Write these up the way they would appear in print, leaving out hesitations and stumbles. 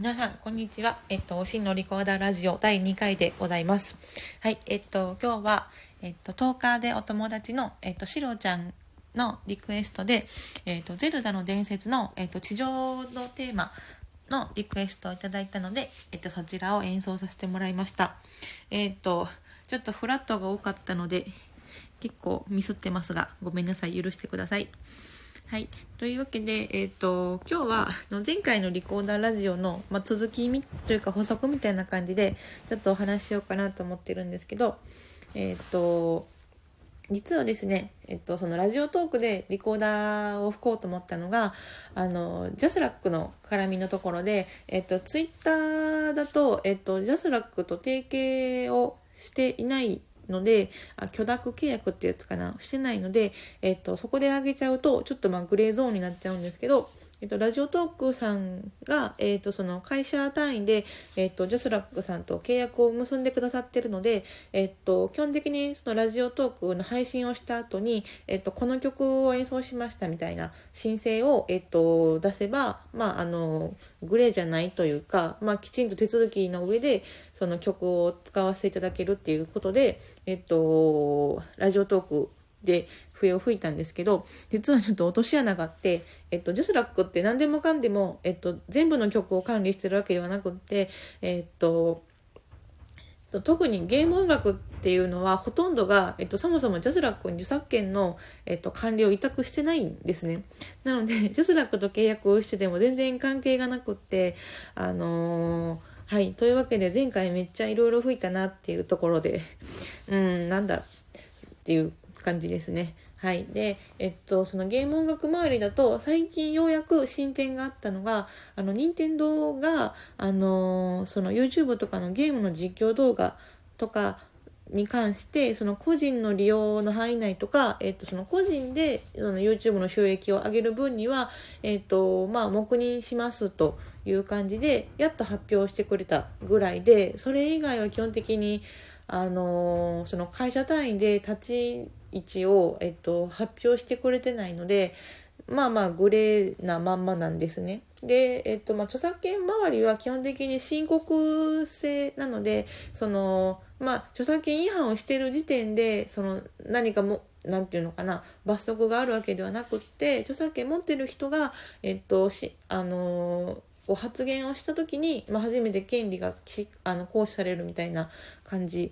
皆さんこんにちは。真のリコーダーラジオ第2回でございます。はい、今日は10日でお友達のシロちゃんのリクエストでゼルダの伝説の地上のテーマのリクエストをいただいたので、そちらを演奏させてもらいました。ちょっとフラットが多かったので結構ミスってますが、ごめんなさい、許してください。はい、というわけで、今日は前回のリコーダーラジオの、続きというか補足みたいな感じでちょっとお話ししようかなと思ってるんですけど、実はですね、そのラジオトークでリコーダーを吹こうと思ったのがJASRAC の絡みのところで、ツイッターだと、JASRAC と提携をしていないので、許諾契約ってやつかな、してないので、そこで上げちゃうとちょっとグレーゾーンになっちゃうんですけど、ラジオトークさんが、その会社単位で、JASRAC さんと契約を結んでくださってるので、基本的にそのラジオトークの配信をした後に、この曲を演奏しましたみたいな申請を、出せば、グレーじゃないというか、きちんと手続きの上でその曲を使わせていただけるっていうことで、ラジオトークで笛を吹いたんですけど、実はちょっと落とし穴があって、JASRAC って何でもかんでも、全部の曲を管理してるわけではなくって、特にゲーム音楽っていうのはほとんどが、そもそも JASRAC に著作権の、管理を委託してないんですね。なので JASRAC と契約をしてても全然関係がなくって、はい、というわけで前回めっちゃいろいろ吹いたなっていうところで、なんだっていう感じですね。はい、で、そのゲーム音楽周りだと最近ようやく進展があったのが、任天堂がその YouTube とかのゲームの実況動画とかに関してその個人の利用の範囲内とか、その個人でその YouTube の収益を上げる分には、黙認しますという感じでやっと発表してくれたぐらいで、それ以外は基本的にその会社単位で立ち位置を、発表してくれてないので、グレーなまんまなんですね。で、著作権周りは基本的に申告制なので、その著作権違反をしている時点でその何かもなんていうのかな、罰則があるわけではなくって、著作権持ってる人が発言をした時に、初めて権利が行使されるみたいな感じ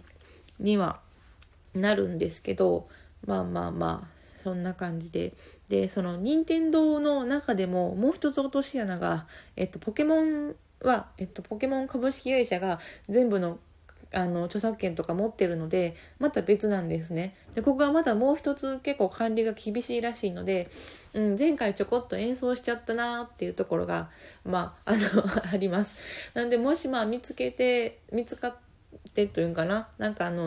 にはなるんですけど、そんな感じで、その任天堂の中でももう一つ落とし穴が、ポケモンは、ポケモン株式会社が全部の著作権とか持ってるのでまた別なんですね。で、ここはまたもう一つ結構管理が厳しいらしいので、前回ちょこっと演奏しちゃったなっていうところが、あります。なんで、もし見つかってというんかな、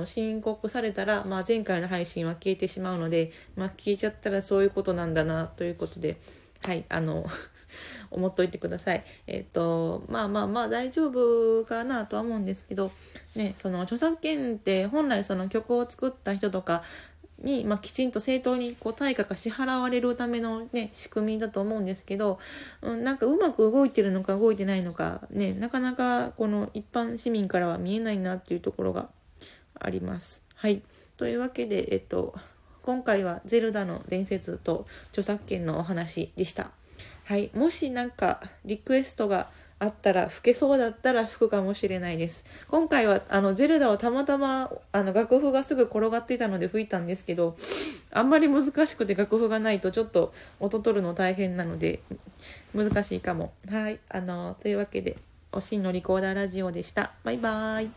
申告されたら、前回の配信は消えてしまうので、消えちゃったらそういうことなんだなということで、はい、思っといてください。大丈夫かなとは思うんですけど、その著作権って本来その曲を作った人とかに、きちんと正当に対価が支払われるための、仕組みだと思うんですけど、うまく動いてるのか動いてないのか、なかなかこの一般市民からは見えないなっていうところがあります。はい、というわけで、今回はゼルダの伝説と著作権のお話でした。はい、もしリクエストがあったら、吹けそうだったら吹くかもしれないです。今回はゼルダをたまたま楽譜がすぐ転がっていたので吹いたんですけど、あんまり難しくて楽譜がないとちょっと音取るの大変なので難しいかも。はい、というわけでおしんのリコーダーラジオでした。バイバーイ。